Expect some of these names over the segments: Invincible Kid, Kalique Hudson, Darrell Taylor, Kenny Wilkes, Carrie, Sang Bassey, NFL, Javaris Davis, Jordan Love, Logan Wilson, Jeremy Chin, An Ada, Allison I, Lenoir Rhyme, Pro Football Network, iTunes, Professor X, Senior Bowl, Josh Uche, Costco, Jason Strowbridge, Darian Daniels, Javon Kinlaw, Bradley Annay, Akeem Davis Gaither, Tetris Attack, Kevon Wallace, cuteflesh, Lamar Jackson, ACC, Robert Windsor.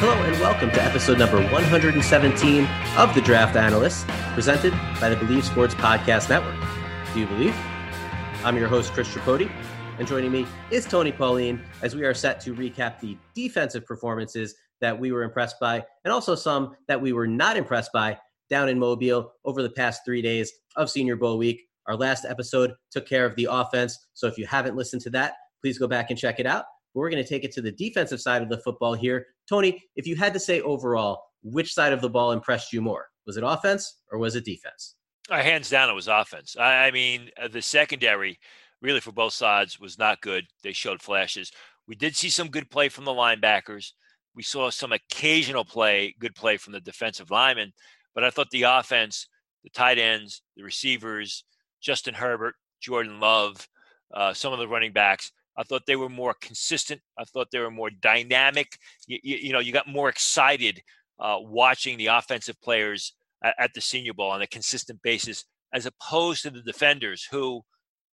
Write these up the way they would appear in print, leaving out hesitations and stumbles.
Hello and welcome to episode number 117 of The Draft Analyst, presented by the Believe Sports Podcast Network. Do you believe? I'm your host, Chris Tripodi, and joining me is Tony Pauline as we are set to recap the defensive performances that we were impressed by and also some that we were not impressed by down in Mobile over the past 3 days of Senior Bowl week. Our last episode took care of the offense, so if you haven't listened to that, please go back and check it out. We're going to take it to the defensive side of the football here. Tony, if you had to say overall, which side of the ball impressed you more? Was it offense or was it defense? Hands down, it was offense. I mean, the secondary really for both sides was not good. They showed flashes. We did see some good play from the linebackers. We saw some occasional play, good play from the defensive linemen. But I thought the offense, the tight ends, the receivers, Justin Herbert, Jordan Love, some of the running backs, I thought they were more consistent. I thought they were more dynamic. You know, you got more excited watching the offensive players at the Senior Bowl on a consistent basis, as opposed to the defenders who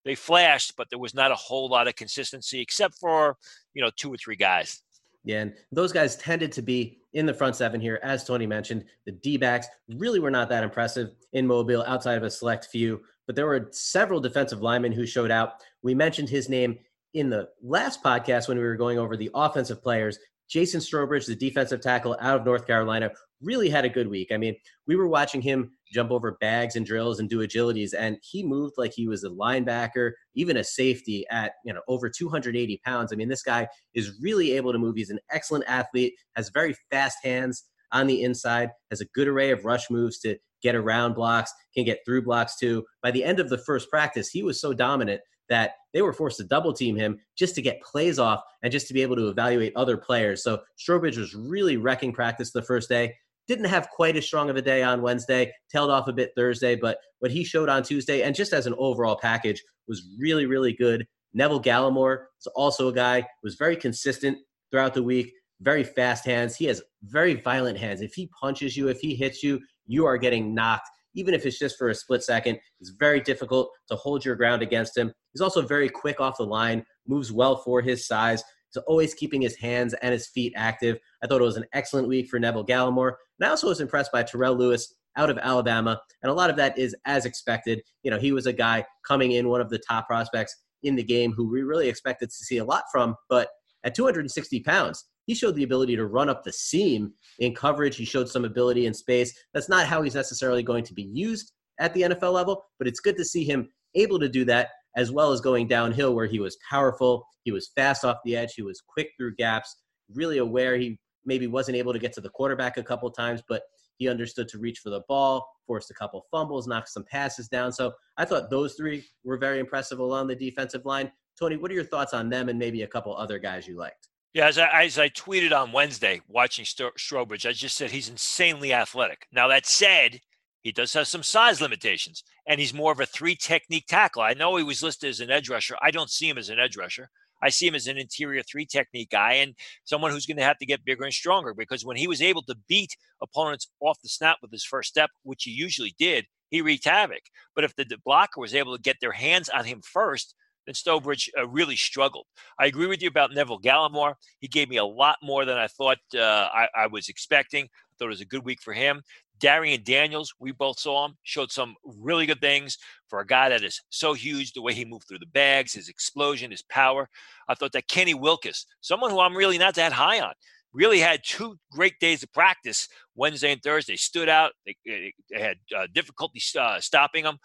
they flashed, but there was not a whole lot of consistency except for, you know, two or three guys. Yeah, and those guys tended to be in the front seven here. As Tony mentioned, the D-backs really were not that impressive in Mobile outside of a select few, but there were several defensive linemen who showed out. We mentioned his name in the last podcast when we were going over the offensive players. Jason Strowbridge, the defensive tackle out of North Carolina, really had a good week. I mean, we were watching him jump over bags and drills and do agilities, and he moved like he was a linebacker, even a safety at, you know, over 280 pounds. I mean, this guy is really able to move. He's an excellent athlete, has very fast hands on the inside, has a good array of rush moves to get around blocks, can get through blocks too. By the end of the first practice, he was so dominant that they were forced to double team him just to get plays off and just to be able to evaluate other players. So Strowbridge was really wrecking practice the first day. Didn't have quite as strong of a day on Wednesday, tailed off a bit Thursday, but what he showed on Tuesday and just as an overall package was really, really good. Neville Gallimore is also a guy who was very consistent throughout the week, very fast hands. He has very violent hands. If he punches you, if he hits you, you are getting knocked. Even if it's just for a split second, it's very difficult to hold your ground against him. He's also very quick off the line, moves well for his size. He's always keeping his hands and his feet active. I thought it was an excellent week for Neville Gallimore. And I also was impressed by Terrell Lewis out of Alabama. And a lot of that is as expected. You know, he was a guy coming in, one of the top prospects in the game who we really expected to see a lot from. But at 260 pounds, he showed the ability to run up the seam in coverage. He showed some ability in space. That's not how he's necessarily going to be used at the NFL level, but it's good to see him able to do that, as well as going downhill where he was powerful. He was fast off the edge. He was quick through gaps, really aware. He maybe wasn't able to get to the quarterback a couple times, but he understood to reach for the ball, forced a couple fumbles, knocked some passes down. So I thought those three were very impressive along the defensive line. Tony, what are your thoughts on them and maybe a couple other guys you liked? Yeah, as I tweeted on Wednesday watching Strowbridge, I just said he's insanely athletic. Now, that said, he does have some size limitations, and he's more of a three-technique tackle. I know he was listed as an edge rusher. I don't see him as an edge rusher. I see him as an interior three-technique guy and someone who's going to have to get bigger and stronger, because when he was able to beat opponents off the snap with his first step, which he usually did, he wreaked havoc. But if the blocker was able to get their hands on him first, then Strowbridge really struggled. I agree with you about Neville Gallimore. He gave me a lot more than I thought I was expecting. I thought it was a good week for him. Darian Daniels, we both saw him, showed some really good things for a guy that is so huge, the way he moved through the bags, his explosion, his power. I thought that Kenny Wilkes, someone who I'm really not that high on, really had two great days of practice Wednesday and Thursday. Stood out. They had difficulty stopping him.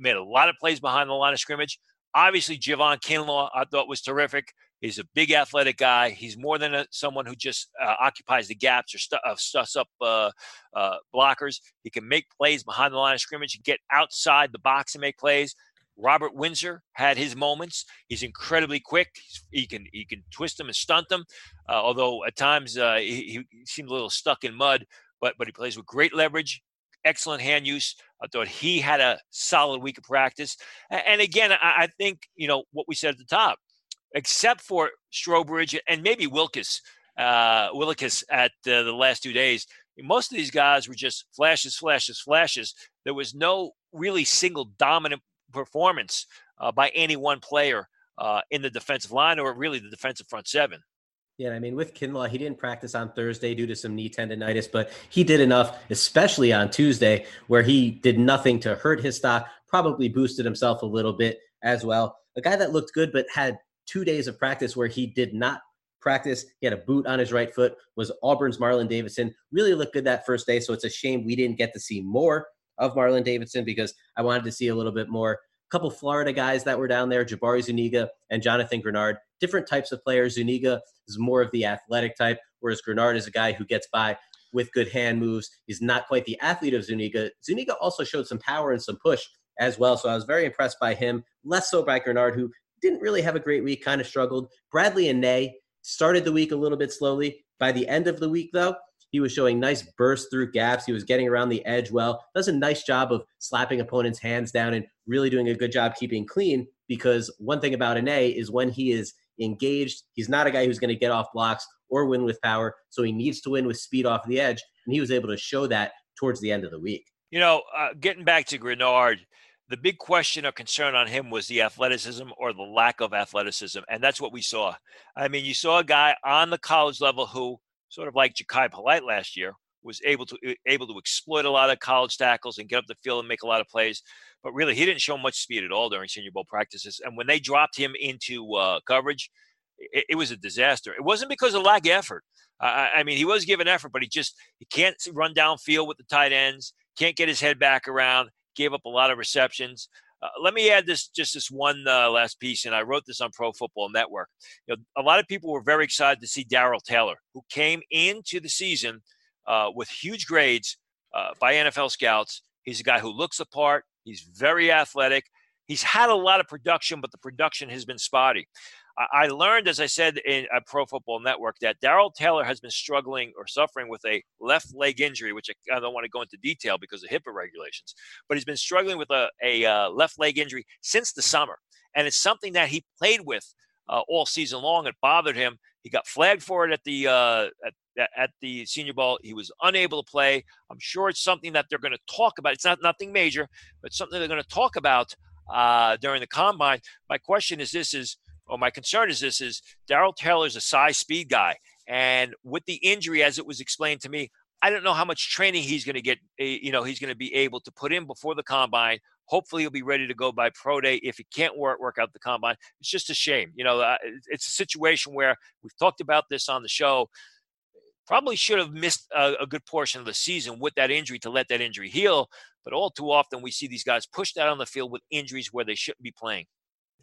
Made a lot of plays behind the line of scrimmage. Obviously, Javon Kinlaw, I thought, was terrific. He's a big athletic guy. He's more than someone who just occupies the gaps or stuffs up blockers. He can make plays behind the line of scrimmage and get outside the box and make plays. Robert Windsor had his moments. He's incredibly quick. He can twist them and stunt them, although at times he seemed a little stuck in mud, but he plays with great leverage. Excellent hand use. I thought he had a solid week of practice. And again, I think, you know, what we said at the top, except for Strowbridge and maybe Wilkes at the last 2 days, most of these guys were just flashes. There was no really single dominant performance by any one player in the defensive line or really the defensive front seven. Yeah, I mean, with Kinlaw, he didn't practice on Thursday due to some knee tendonitis, but he did enough, especially on Tuesday, where he did nothing to hurt his stock, probably boosted himself a little bit as well. A guy that looked good but had 2 days of practice where he did not practice. He had a boot on his right foot, was Auburn's Marlon Davidson. Really looked good that first day, so it's a shame we didn't get to see more of Marlon Davidson because I wanted to see a little bit more. A couple Florida guys that were down there, Jabari Zuniga and Jonathan Grenard, different types of players. Zuniga is more of the athletic type, whereas Grenard is a guy who gets by with good hand moves. He's not quite the athlete of Zuniga. Zuniga also showed some power and some push as well, so I was very impressed by him, less so by Grenard, who didn't really have a great week, kind of struggled. Bradley Annay started the week a little bit slowly. By the end of the week, though, he was showing nice bursts through gaps. He was getting around the edge well. Does a nice job of slapping opponents' hands down and really doing a good job keeping clean, because one thing about Annay is when he is engaged, he's not a guy who's going to get off blocks or win with power, so he needs to win with speed off the edge, and he was able to show that towards the end of the week. You know, getting back to Grenard, the big question or concern on him was the athleticism or the lack of athleticism, and that's what we saw. I mean, you saw a guy on the college level who, sort of like Ja'Kai Polite last year, was able to exploit a lot of college tackles and get up the field and make a lot of plays. But really, he didn't show much speed at all during Senior Bowl practices. And when they dropped him into coverage, it was a disaster. It wasn't because of lack of effort. I mean, he was given effort, but he can't run downfield with the tight ends, can't get his head back around, gave up a lot of receptions. Let me add this one last piece, and I wrote this on Pro Football Network. You know, a lot of people were very excited to see Darrell Taylor, who came into the season with huge grades by NFL scouts. He's a guy who looks the part. He's very athletic. He's had a lot of production, but the production has been spotty. I learned, as I said in a Pro Football Network, that Darrell Taylor has been struggling or suffering with a left leg injury, which I don't want to go into detail because of HIPAA regulations, but he's been struggling with a left leg injury since the summer. And it's something that he played with all season long. It bothered him. He got flagged for it at the Senior Bowl. He was unable to play. I'm sure it's something that they're going to talk about. It's not nothing major, but something they're going to talk about during the combine. My question is this is, or my concern is this is, Darrell Taylor's a size speed guy. And with the injury, as it was explained to me, I don't know how much training he's going to get, he's going to be able to put in before the combine. Hopefully he'll be ready to go by pro day. If he can't work out the combine, it's just a shame. You know, it's a situation where we've talked about this on the show. Probably should have missed a good portion of the season with that injury to let that injury heal. But all too often we see these guys pushed out on the field with injuries where they shouldn't be playing.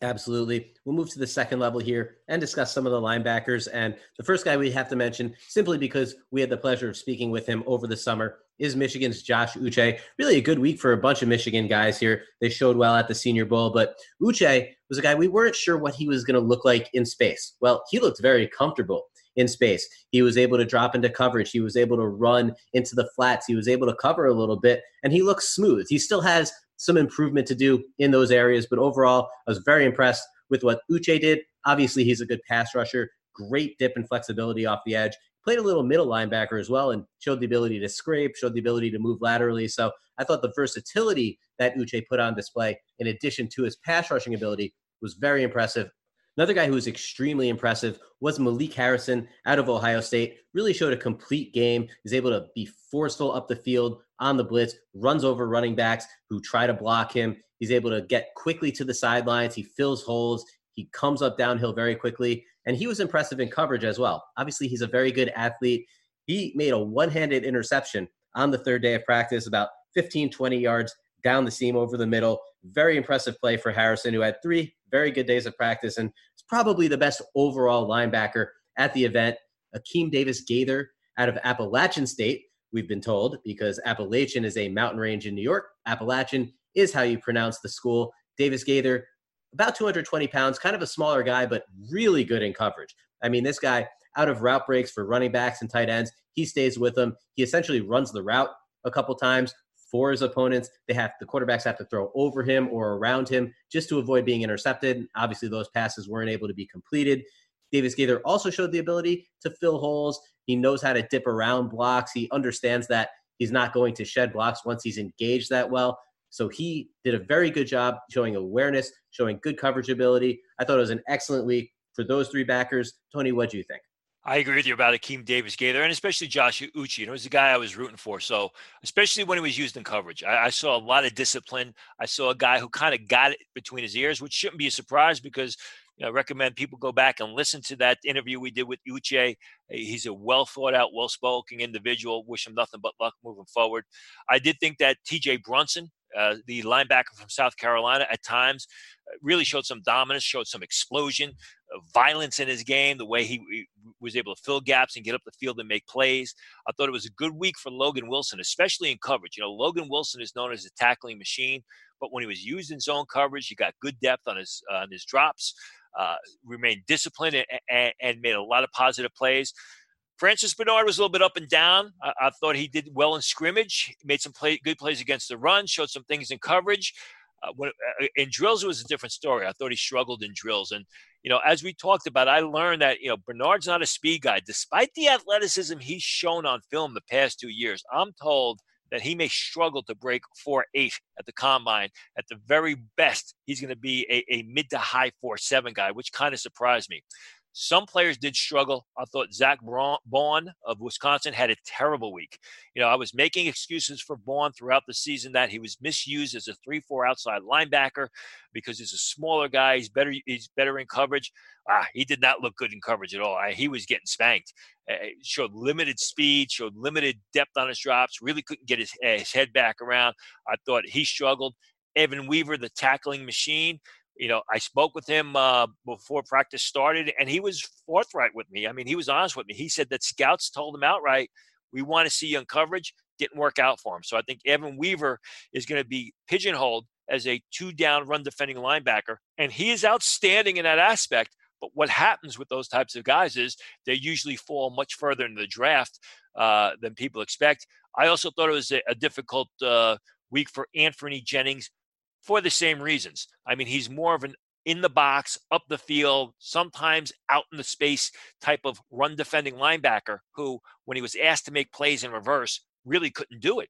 Absolutely. We'll move to the second level here and discuss some of the linebackers. And the first guy we have to mention, simply because we had the pleasure of speaking with him over the summer, is Michigan's Josh Uche. Really a good week for a bunch of Michigan guys here. They showed well at the Senior Bowl, but Uche was a guy we weren't sure what he was going to look like in space. Well, he looked very comfortable in space. He was able to drop into coverage. He was able to run into the flats. He was able to cover a little bit, and he looks smooth. He still has some improvement to do in those areas, but overall, I was very impressed with what Uche did. Obviously, he's a good pass rusher, great dip and flexibility off the edge, played a little middle linebacker as well, and showed the ability to scrape, showed the ability to move laterally. So I thought the versatility that Uche put on display, in addition to his pass rushing ability, was very impressive. Another guy who was extremely impressive was Malik Harrison out of Ohio State. Really showed a complete game. He's able to be forceful up the field on the blitz, runs over running backs who try to block him. He's able to get quickly to the sidelines. He fills holes. He comes up downhill very quickly. And he was impressive in coverage as well. Obviously, he's a very good athlete. He made a one-handed interception on the third day of practice, about 15, 20 yards down the seam over the middle. Very impressive play for Harrison, who had three very good days of practice and is probably the best overall linebacker at the event. Akeem Davis Gaither out of Appalachian State, we've been told, because Appalachian is a mountain range in New York. Appalachian is how you pronounce the school. Davis Gaither, about 220 pounds, kind of a smaller guy, but really good in coverage. I mean, this guy out of route breaks for running backs and tight ends, he stays with them. He essentially runs the route a couple times for his opponents. The quarterbacks have to throw over him or around him just to avoid being intercepted. Obviously, those passes weren't able to be completed. Davis Gaither also showed the ability to fill holes. He knows how to dip around blocks. He understands that he's not going to shed blocks once he's engaged that well. So he did a very good job showing awareness, showing good coverage ability. I thought it was an excellent week for those three backers. Tony, what do you think? I agree with you about Akeem Davis Gaither, and especially Josh Uche. You know, he's the guy I was rooting for. So, especially when he was used in coverage, I saw a lot of discipline. I saw a guy who kind of got it between his ears, which shouldn't be a surprise because, you know, I recommend people go back and listen to that interview we did with Uche. He's a well-thought-out, well-spoken individual. Wish him nothing but luck moving forward. I did think that T.J. Brunson, the linebacker from South Carolina, at times really showed some dominance, showed some explosion, violence in his game, the way he was able to fill gaps and get up the field and make plays. I thought it was a good week for Logan Wilson, especially in coverage. You know, Logan Wilson is known as a tackling machine, but when he was used in zone coverage, he got good depth on his drops, remained disciplined, and made a lot of positive plays. Francis Bernard was a little bit up and down. I thought he did well in scrimmage, made some good plays against the run, showed some things in coverage. In drills, it was a different story. I thought he struggled in drills. And, you know, as we talked about, I learned that, you know, Bernard's not a speed guy. Despite the athleticism he's shown on film the past 2 years, I'm told that he may struggle to break 4.8 at the combine. At the very best, he's going to be a mid to high 4.7 guy, which kind of surprised me. Some players did struggle. I thought Zach Bond of Wisconsin had a terrible week. You know, I was making excuses for Bond throughout the season that he was misused as a 3-4 outside linebacker because he's a smaller guy. He's better in coverage. He did not look good in coverage at all. He was getting spanked. Showed limited speed, showed limited depth on his drops, really couldn't get his head back around. I thought he struggled. Evan Weaver, the tackling machine, you know, I spoke with him before practice started, and he was forthright with me. I mean, he was honest with me. He said that scouts told him outright, we want to see you in coverage. Didn't work out for him. So I think Evan Weaver is going to be pigeonholed as a two-down run-defending linebacker, and he is outstanding in that aspect. But what happens with those types of guys is they usually fall much further in the draft than people expect. I also thought it was a difficult week for Anthony Jennings, for the same reasons. I mean, he's more of an in-the-box, up the field, sometimes out in the space type of run-defending linebacker who, when he was asked to make plays in reverse, really couldn't do it.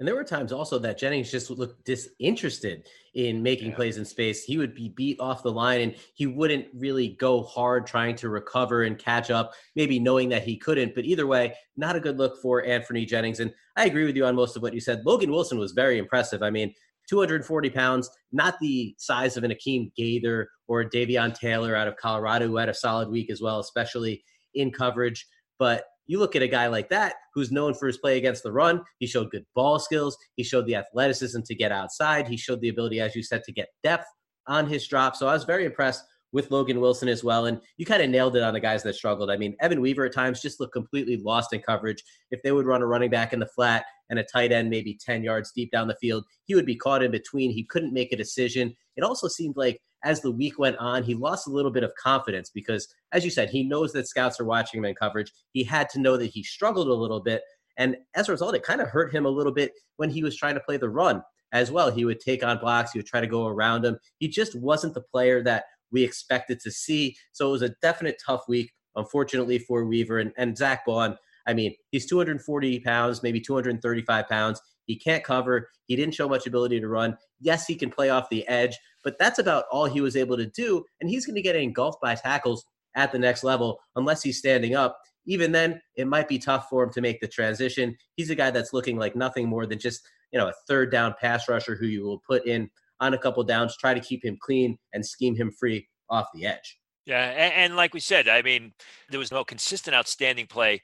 And there were times also that Jennings just looked disinterested in making plays in space. He would be beat off the line, and he wouldn't really go hard trying to recover and catch up, maybe knowing that he couldn't. But either way, not a good look for Anthony Jennings. And I agree with you on most of what you said. Logan Wilson was very impressive. I mean, 240 pounds, not the size of an Akeem Gaither or a Davion Taylor out of Colorado, who had a solid week as well, especially in coverage. But you look at a guy like that, who's known for his play against the run. He showed good ball skills. He showed the athleticism to get outside. He showed the ability, as you said, to get depth on his drop. So I was very impressed with Logan Wilson as well. And you kind of nailed it on the guys that struggled. I mean, Evan Weaver at times just looked completely lost in coverage. If they would run a running back in the flat and a tight end maybe 10 yards deep down the field, he would be caught in between. He couldn't make a decision. It also seemed like as the week went on, he lost a little bit of confidence because, as you said, he knows that scouts are watching him in coverage. He had to know that he struggled a little bit. And as a result, it kind of hurt him a little bit when he was trying to play the run as well. He would take on blocks. He would try to go around him. He just wasn't the player that we expected to see. So it was a definite tough week, unfortunately, for Weaver and Zach Bond. I mean, he's 240 pounds, maybe 235 pounds. He can't cover. He didn't show much ability to run. Yes, he can play off the edge, but that's about all he was able to do. And he's going to get engulfed by tackles at the next level unless he's standing up. Even then, it might be tough for him to make the transition. He's a guy that's looking like nothing more than just, you know, a third down pass rusher who you will put in on a couple downs, try to keep him clean and scheme him free off the edge. Yeah, and like we said, I mean, there was no consistent outstanding play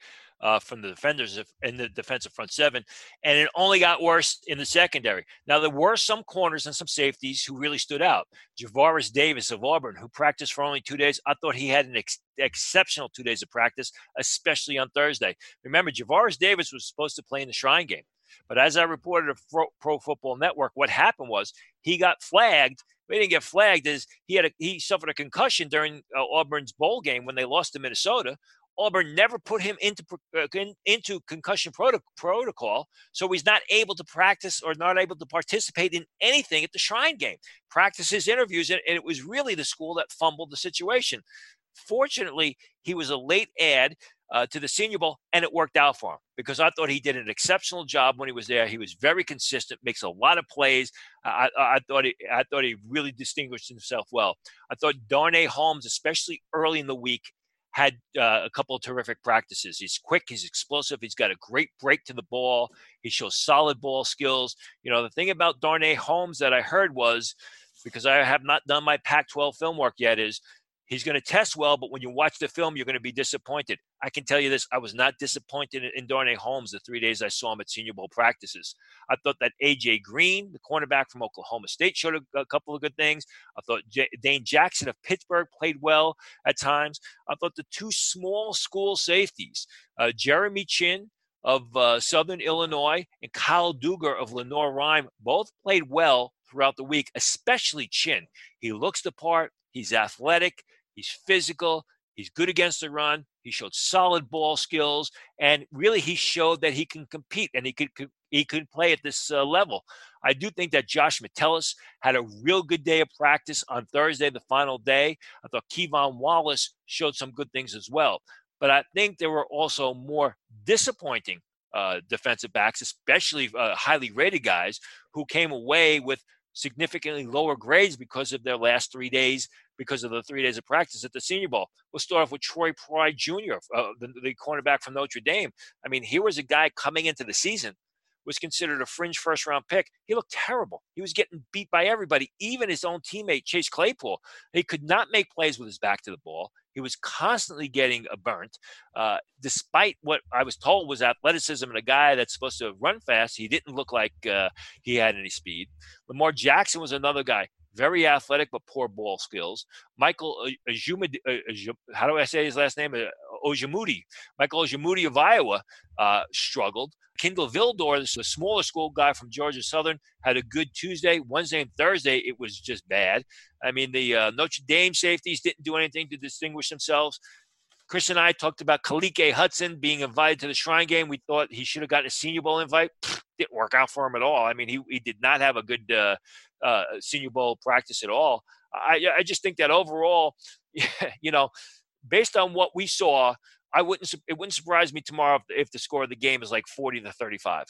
from the defenders in the defensive front seven, and it only got worse in the secondary. Now, there were some corners and some safeties who really stood out. Javaris Davis of Auburn, who practiced for only 2 days, I thought he had an exceptional 2 days of practice, especially on Thursday. Remember, Javaris Davis was supposed to play in the Shrine game. But as I reported to Pro Football Network, what happened was he got flagged. He didn't get flagged as he suffered a concussion during Auburn's bowl game when they lost to Minnesota. Auburn never put him into concussion protocol, so he's not able to practice or not able to participate in anything at the Shrine game. Practices, interviews, and it was really the school that fumbled the situation. Fortunately, he was a late add to the Senior Bowl, and it worked out for him because I thought he did an exceptional job when he was there. He was very consistent, makes a lot of plays. I thought he really distinguished himself well. I thought Darnay Holmes, especially early in the week, had a couple of terrific practices. He's quick, he's explosive, he's got a great break to the ball. He shows solid ball skills. You know, the thing about Darnay Holmes that I heard was, because I have not done my Pac-12 film work yet, is he's going to test well, but when you watch the film, you're going to be disappointed. I can tell you this, I was not disappointed in Darnay Holmes the 3 days I saw him at Senior Bowl practices. I thought that A.J. Green, the cornerback from Oklahoma State, showed a couple of good things. I thought Dane Jackson of Pittsburgh played well at times. I thought the two small school safeties, Jeremy Chin of Southern Illinois and Kyle Duger of Lenoir Rhyme, both played well throughout the week, especially Chin. He looks the part. He's athletic. He's physical. He's good against the run. He showed solid ball skills, and really he showed that he can compete and he could play at this level. I do think that Josh Metellus had a real good day of practice on Thursday, the final day. I thought Kevon Wallace showed some good things as well. But I think there were also more disappointing defensive backs, especially highly rated guys, who came away with significantly lower grades because of their last 3 days, because of the 3 days of practice at the Senior Bowl. We'll start off with Troy Pride Jr., the cornerback from Notre Dame. I mean, here was a guy coming into the season, was considered a fringe first-round pick. He looked terrible. He was getting beat by everybody, even his own teammate, Chase Claypool. He could not make plays with his back to the ball. He was constantly getting burnt. Despite what I was told was athleticism and a guy that's supposed to run fast, he didn't look like he had any speed. Lamar Jackson was another guy, very athletic but poor ball skills. Michael Ojemudi of Iowa struggled. Kendall Vildor, the smaller school guy from Georgia Southern, had a good Tuesday. Wednesday and Thursday, it was just bad. I mean, the Notre Dame safeties didn't do anything to distinguish themselves. Chris and I talked about Kalique Hudson being invited to the Shrine game. We thought he should have gotten a Senior Bowl invite. Didn't work out for him at all. I mean, he did not have a good Senior Bowl practice at all. I just think that overall, you know, based on what we saw, it wouldn't surprise me tomorrow if the score of the game is like 40-35.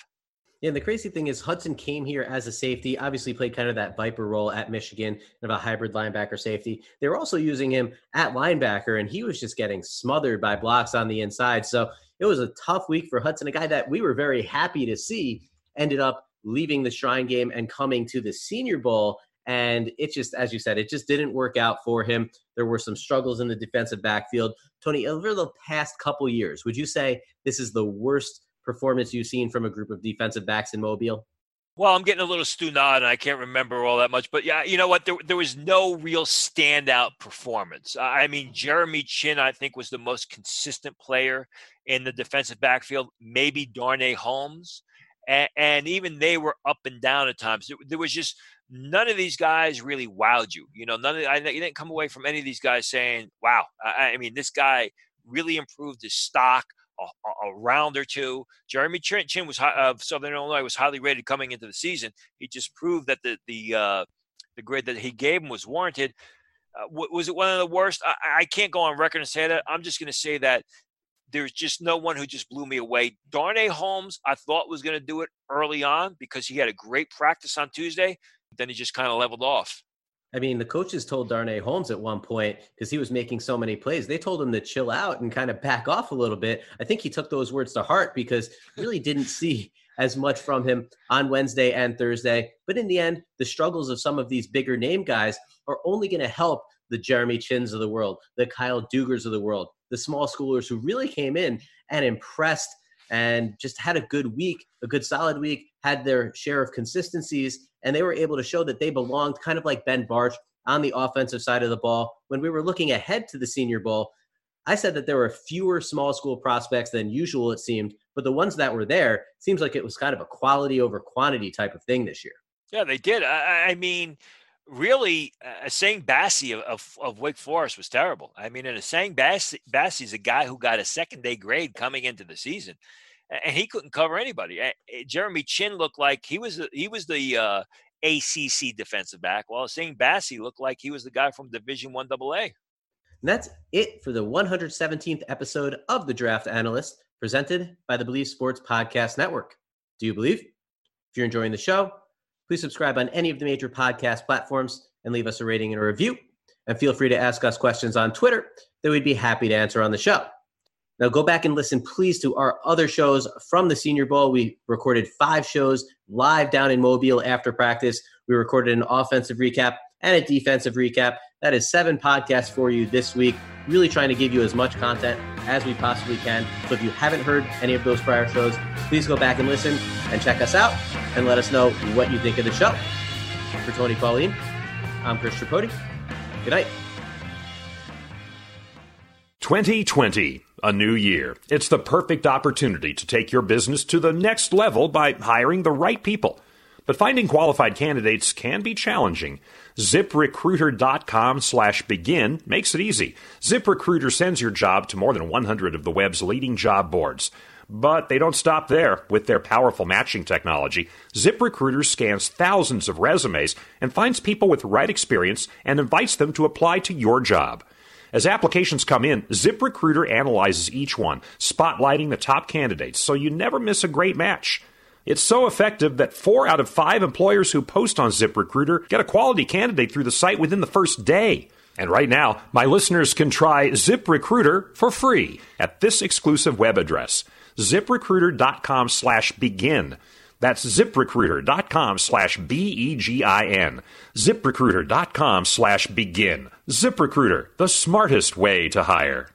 Yeah, and the crazy thing is Hudson came here as a safety, obviously played kind of that viper role at Michigan and of a hybrid linebacker safety. They were also using him at linebacker, and he was just getting smothered by blocks on the inside. So it was a tough week for Hudson, a guy that we were very happy to see ended up leaving the Shrine game and coming to the Senior Bowl. And it just, as you said, it just didn't work out for him. There were some struggles in the defensive backfield. Tony, over the past couple years, would you say this is the worst performance you've seen from a group of defensive backs in Mobile? Well, I'm getting a little Stu Nod, and I can't remember all that much. But, yeah, you know what? There was no real standout performance. I mean, Jeremy Chin, I think, was the most consistent player in the defensive backfield, maybe Darnay Holmes. And even they were up and down at times. There was just none of these guys really wowed you. You know, you didn't come away from any of these guys saying, wow, I mean, this guy really improved his stock a round or two. Jeremy Chin was of Southern Illinois, was highly rated coming into the season. He just proved that the grade that he gave him was warranted. Was it one of the worst? I can't go on record and say that. I'm just going to say that there's just no one who just blew me away. Darnay Holmes, I thought, was going to do it early on because he had a great practice on Tuesday. But then he just kind of leveled off. I mean, the coaches told Darnay Holmes at one point, because he was making so many plays, they told him to chill out and kind of back off a little bit. I think he took those words to heart because really didn't see as much from him on Wednesday and Thursday. But in the end, the struggles of some of these bigger name guys are only going to help the Jeremy Chins of the world, the Kyle Dugers of the world, the small schoolers who really came in and impressed and just had a good week, a good solid week, had their share of consistencies, and they were able to show that they belonged, kind of like Ben Barch on the offensive side of the ball. When we were looking ahead to the Senior Bowl, I said that there were fewer small school prospects than usual, it seemed, but the ones that were there, it seems like it was kind of a quality over quantity type of thing this year. Yeah, they did. I mean, really, Sang Bassey of Wake Forest was terrible. I mean, and Sang Bassey is a guy who got a second-day grade coming into the season, and he couldn't cover anybody. Jeremy Chin looked like he was the ACC defensive back, while Sang Bassey looked like he was the guy from Division I AA. And that's it for the 117th episode of The Draft Analyst, presented by the Believe Sports Podcast Network. Do you believe? If you're enjoying the show, please subscribe on any of the major podcast platforms and leave us a rating and a review. And feel free to ask us questions on Twitter that we'd be happy to answer on the show. Now go back and listen, please, to our other shows from the Senior Bowl. We recorded 5 shows live down in Mobile after practice. We recorded an offensive recap and a defensive recap. That is 7 podcasts for you this week. Really trying to give you as much content as we possibly can. So if you haven't heard any of those prior shows, please go back and listen and check us out and let us know what you think of the show. For Tony Pauline, I'm Chris Tripodi. Good night. 2020, a new year. It's the perfect opportunity to take your business to the next level by hiring the right people. But finding qualified candidates can be challenging. ZipRecruiter.com/begin makes it easy. ZipRecruiter sends your job to more than 100 of the web's leading job boards. But they don't stop there. With their powerful matching technology, ZipRecruiter scans thousands of resumes and finds people with the right experience and invites them to apply to your job. As applications come in, ZipRecruiter analyzes each one, spotlighting the top candidates so you never miss a great match. It's so effective that 4 out of 5 employers who post on ZipRecruiter get a quality candidate through the site within the first day. And right now, my listeners can try ZipRecruiter for free at this exclusive web address, ZipRecruiter.com/begin. That's ZipRecruiter.com/BEGIN. ZipRecruiter.com/begin. ZipRecruiter, the smartest way to hire.